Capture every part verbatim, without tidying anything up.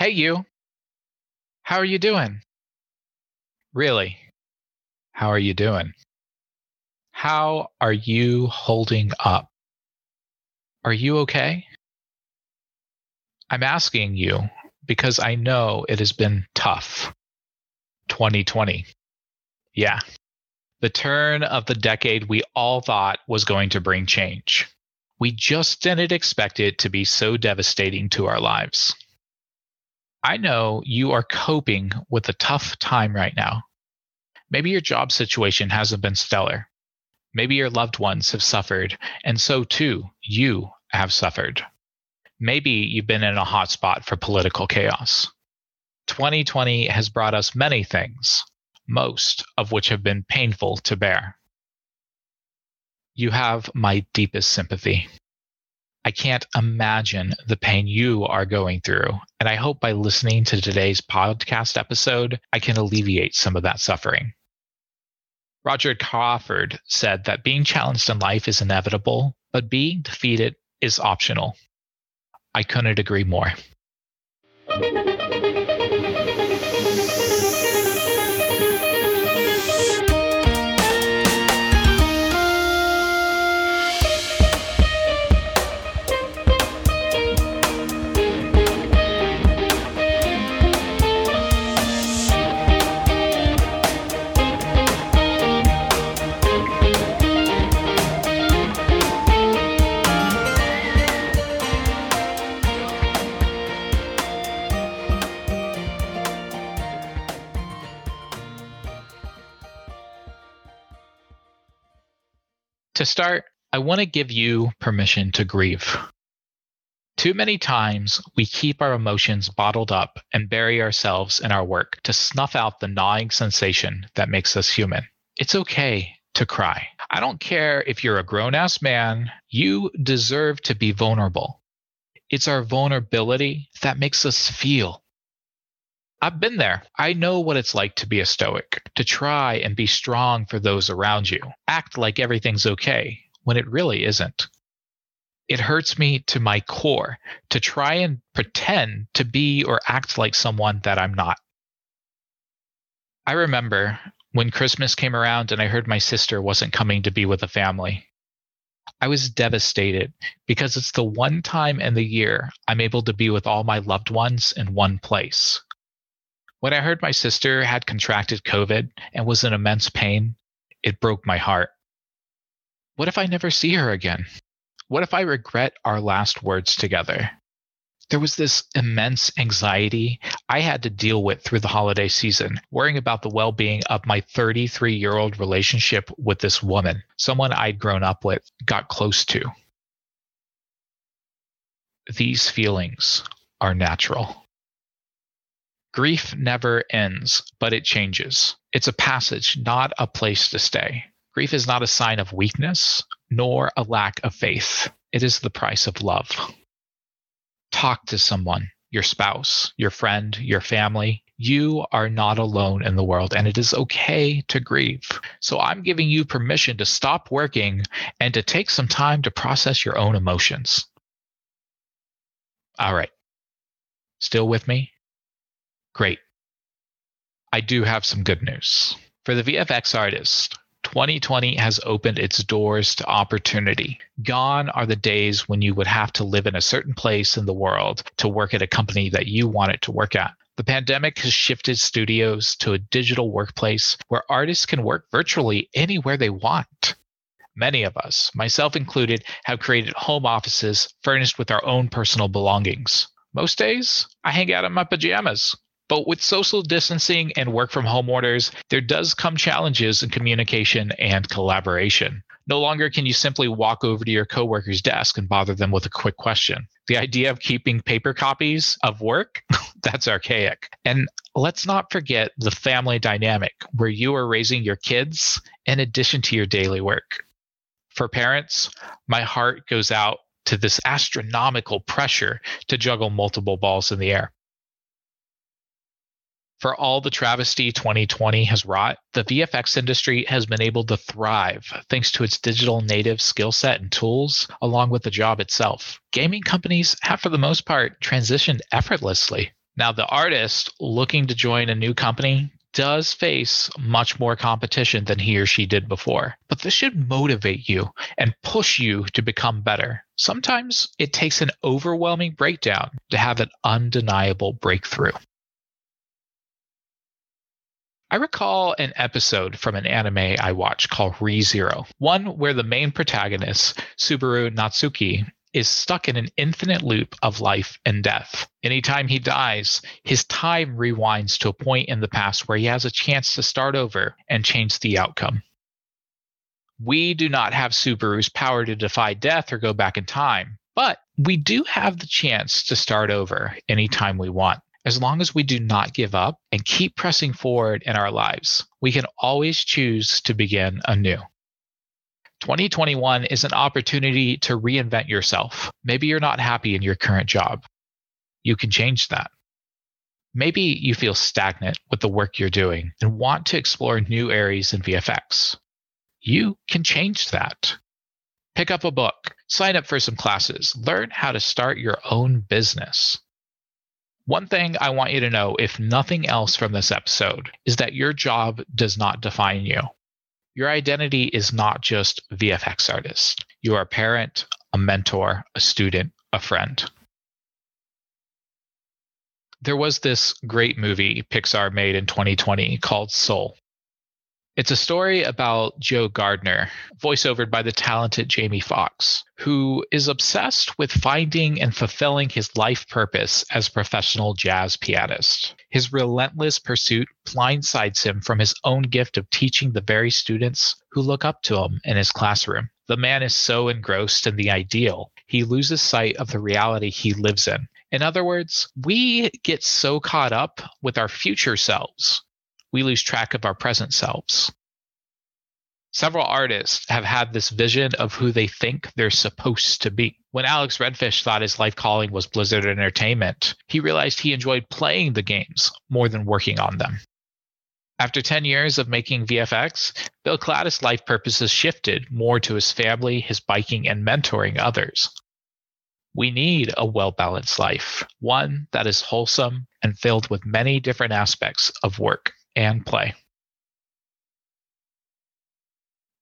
Hey, you. How are you doing? Really? How are you doing? How are you holding up? Are you okay? I'm asking you because I know it has been tough. twenty twenty. Yeah. The turn of the decade we all thought was going to bring change. We just didn't expect it to be so devastating to our lives. I know you are coping with a tough time right now. Maybe your job situation hasn't been stellar. Maybe your loved ones have suffered, and so too, you have suffered. Maybe you've been in a hot spot for political chaos. twenty twenty has brought us many things, most of which have been painful to bear. You have my deepest sympathy. I can't imagine the pain you are going through, and I hope by listening to today's podcast episode, I can alleviate some of that suffering. Roger Crawford said that being challenged in life is inevitable, but being defeated is optional. I couldn't agree more. To start, I want to give you permission to grieve. Too many times, we keep our emotions bottled up and bury ourselves in our work to snuff out the gnawing sensation that makes us human. It's okay to cry. I don't care if you're a grown-ass man, you deserve to be vulnerable. It's our vulnerability that makes us feel. I've been there. I know what it's like to be a stoic, to try and be strong for those around you, act like everything's okay when it really isn't. It hurts me to my core to try and pretend to be or act like someone that I'm not. I remember when Christmas came around and I heard my sister wasn't coming to be with the family. I was devastated because it's the one time in the year I'm able to be with all my loved ones in one place. When I heard my sister had contracted COVID and was in immense pain, it broke my heart. What if I never see her again? What if I regret our last words together? There was this immense anxiety I had to deal with through the holiday season, worrying about the well-being of my thirty-three-year-old relationship with this woman, someone I'd grown up with, got close to. These feelings are natural. Grief never ends, but it changes. It's a passage, not a place to stay. Grief is not a sign of weakness, nor a lack of faith. It is the price of love. Talk to someone, your spouse, your friend, your family. You are not alone in the world, and it is okay to grieve. So I'm giving you permission to stop working and to take some time to process your own emotions. All right. Still with me? Great. I do have some good news. For the V F X artist, twenty twenty has opened its doors to opportunity. Gone are the days when you would have to live in a certain place in the world to work at a company that you wanted to work at. The pandemic has shifted studios to a digital workplace where artists can work virtually anywhere they want. Many of us, myself included, have created home offices furnished with our own personal belongings. Most days, I hang out in my pajamas. But with social distancing and work from home orders, there does come challenges in communication and collaboration. No longer can you simply walk over to your coworker's desk and bother them with a quick question. The idea of keeping paper copies of work, that's archaic. And let's not forget the family dynamic where you are raising your kids in addition to your daily work. For parents, my heart goes out to this astronomical pressure to juggle multiple balls in the air. For all the travesty twenty twenty has wrought, the V F X industry has been able to thrive thanks to its digital native skill set and tools, along with the job itself. Gaming companies have, for the most part, transitioned effortlessly. Now, the artist looking to join a new company does face much more competition than he or she did before, but this should motivate you and push you to become better. Sometimes it takes an overwhelming breakdown to have an undeniable breakthrough. I recall an episode from an anime I watched called Re:Zero, one where the main protagonist, Subaru Natsuki, is stuck in an infinite loop of life and death. Anytime he dies, his time rewinds to a point in the past where he has a chance to start over and change the outcome. We do not have Subaru's power to defy death or go back in time, but we do have the chance to start over anytime we want. As long as we do not give up and keep pressing forward in our lives, we can always choose to begin anew. twenty twenty-one is an opportunity to reinvent yourself. Maybe you're not happy in your current job. You can change that. Maybe you feel stagnant with the work you're doing and want to explore new areas in V F X. You can change that. Pick up a book, sign up for some classes, learn how to start your own business. One thing I want you to know, if nothing else from this episode, is that your job does not define you. Your identity is not just V F X artist. You are a parent, a mentor, a student, a friend. There was this great movie Pixar made in twenty twenty called Soul. It's a story about Joe Gardner, voiceovered by the talented Jamie Foxx, who is obsessed with finding and fulfilling his life purpose as a professional jazz pianist. His relentless pursuit blindsides him from his own gift of teaching the very students who look up to him in his classroom. The man is so engrossed in the ideal, he loses sight of the reality he lives in. In other words, we get so caught up with our future selves, we lose track of our present selves. Several artists have had this vision of who they think they're supposed to be. When Alex Redfish thought his life calling was Blizzard Entertainment, he realized he enjoyed playing the games more than working on them. After ten years of making V F X, Bill Cladis' life purpose has shifted more to his family, his biking, and mentoring others. We need a well-balanced life, one that is wholesome and filled with many different aspects of work and play.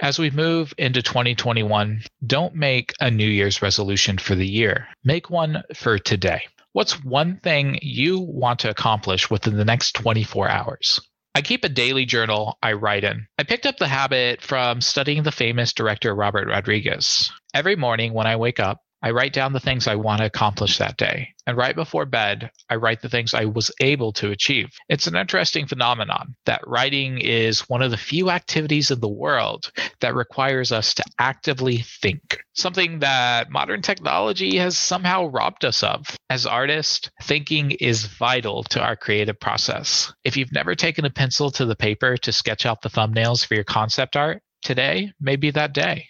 As we move into twenty twenty-one, don't make a New Year's resolution for the year. Make one for today. What's one thing you want to accomplish within the next twenty-four hours? I keep a daily journal I write in. I picked up the habit from studying the famous director Robert Rodriguez. Every morning when I wake up, I write down the things I want to accomplish that day. And right before bed, I write the things I was able to achieve. It's an interesting phenomenon that writing is one of the few activities in the world that requires us to actively think, something that modern technology has somehow robbed us of. As artists, thinking is vital to our creative process. If you've never taken a pencil to the paper to sketch out the thumbnails for your concept art, today may be that day.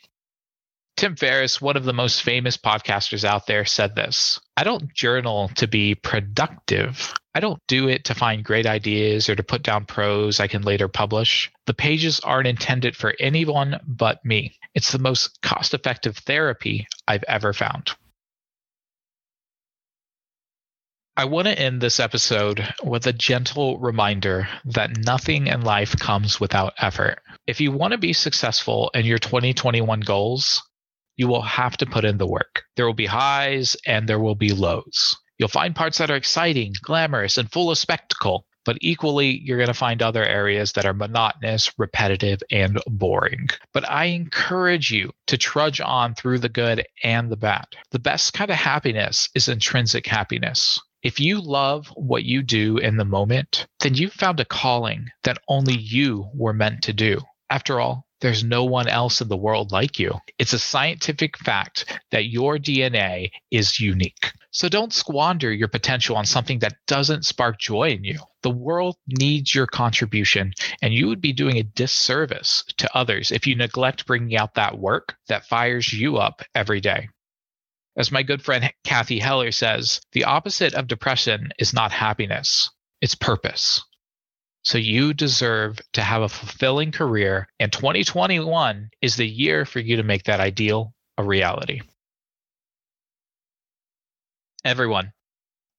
Tim Ferriss, one of the most famous podcasters out there, said this: I don't journal to be productive. I don't do it to find great ideas or to put down prose I can later publish. The pages aren't intended for anyone but me. It's the most cost-effective therapy I've ever found. I want to end this episode with a gentle reminder that nothing in life comes without effort. If you want to be successful in your twenty twenty-one goals, you will have to put in the work. There will be highs and there will be lows. You'll find parts that are exciting, glamorous, and full of spectacle, but equally, you're going to find other areas that are monotonous, repetitive, and boring. But I encourage you to trudge on through the good and the bad. The best kind of happiness is intrinsic happiness. If you love what you do in the moment, then you've found a calling that only you were meant to do. After all, there's no one else in the world like you. It's a scientific fact that your D N A is unique. So don't squander your potential on something that doesn't spark joy in you. The world needs your contribution, and you would be doing a disservice to others if you neglect bringing out that work that fires you up every day. As my good friend Kathy Heller says, the opposite of depression is not happiness, it's purpose. So you deserve to have a fulfilling career, and twenty twenty-one is the year for you to make that ideal a reality. Everyone,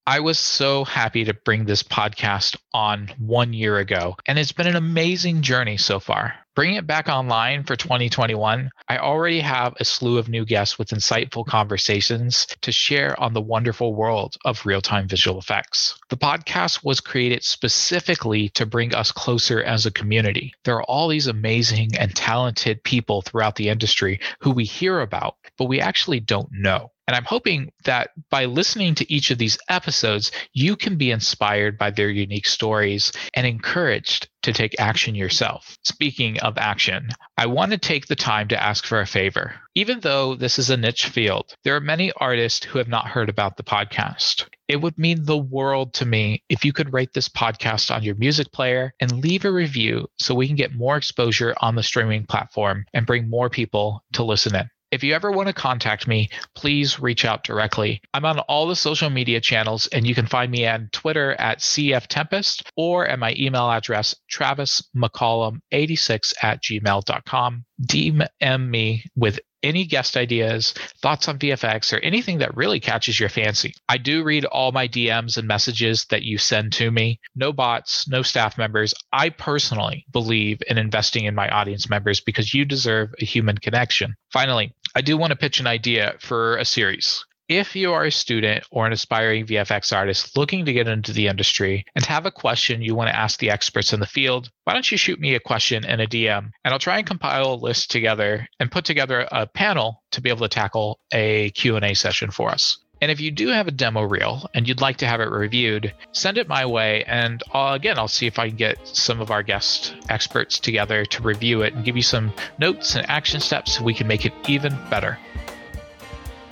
I was so happy to bring this podcast on one year ago, and it's been an amazing journey so far. Bringing it back online for twenty twenty-one, I already have a slew of new guests with insightful conversations to share on the wonderful world of real-time visual effects. The podcast was created specifically to bring us closer as a community. There are all these amazing and talented people throughout the industry who we hear about, but we actually don't know. And I'm hoping that by listening to each of these episodes, you can be inspired by their unique stories and encouraged to take action yourself. Speaking of action, I want to take the time to ask for a favor. Even though this is a niche field, there are many artists who have not heard about the podcast. It would mean the world to me if you could rate this podcast on your music player and leave a review so we can get more exposure on the streaming platform and bring more people to listen in. If you ever want to contact me, please reach out directly. I'm on all the social media channels, and you can find me on Twitter at C F Tempest or at my email address, Travis McCollum eighty-six at gmail dot com. D M me with any guest ideas, thoughts on V F X, or anything that really catches your fancy. I do read all my D Ms and messages that you send to me. No bots, no staff members. I personally believe in investing in my audience members because you deserve a human connection. Finally, I do want to pitch an idea for a series. If you are a student or an aspiring V F X artist looking to get into the industry and have a question you want to ask the experts in the field, why don't you shoot me a question in a D M, and I'll try and compile a list together and put together a panel to be able to tackle a Q and A session for us. And if you do have a demo reel and you'd like to have it reviewed, send it my way. And I'll, again, I'll see if I can get some of our guest experts together to review it and give you some notes and action steps so we can make it even better.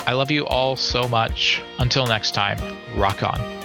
I love you all so much. Until next time, rock on.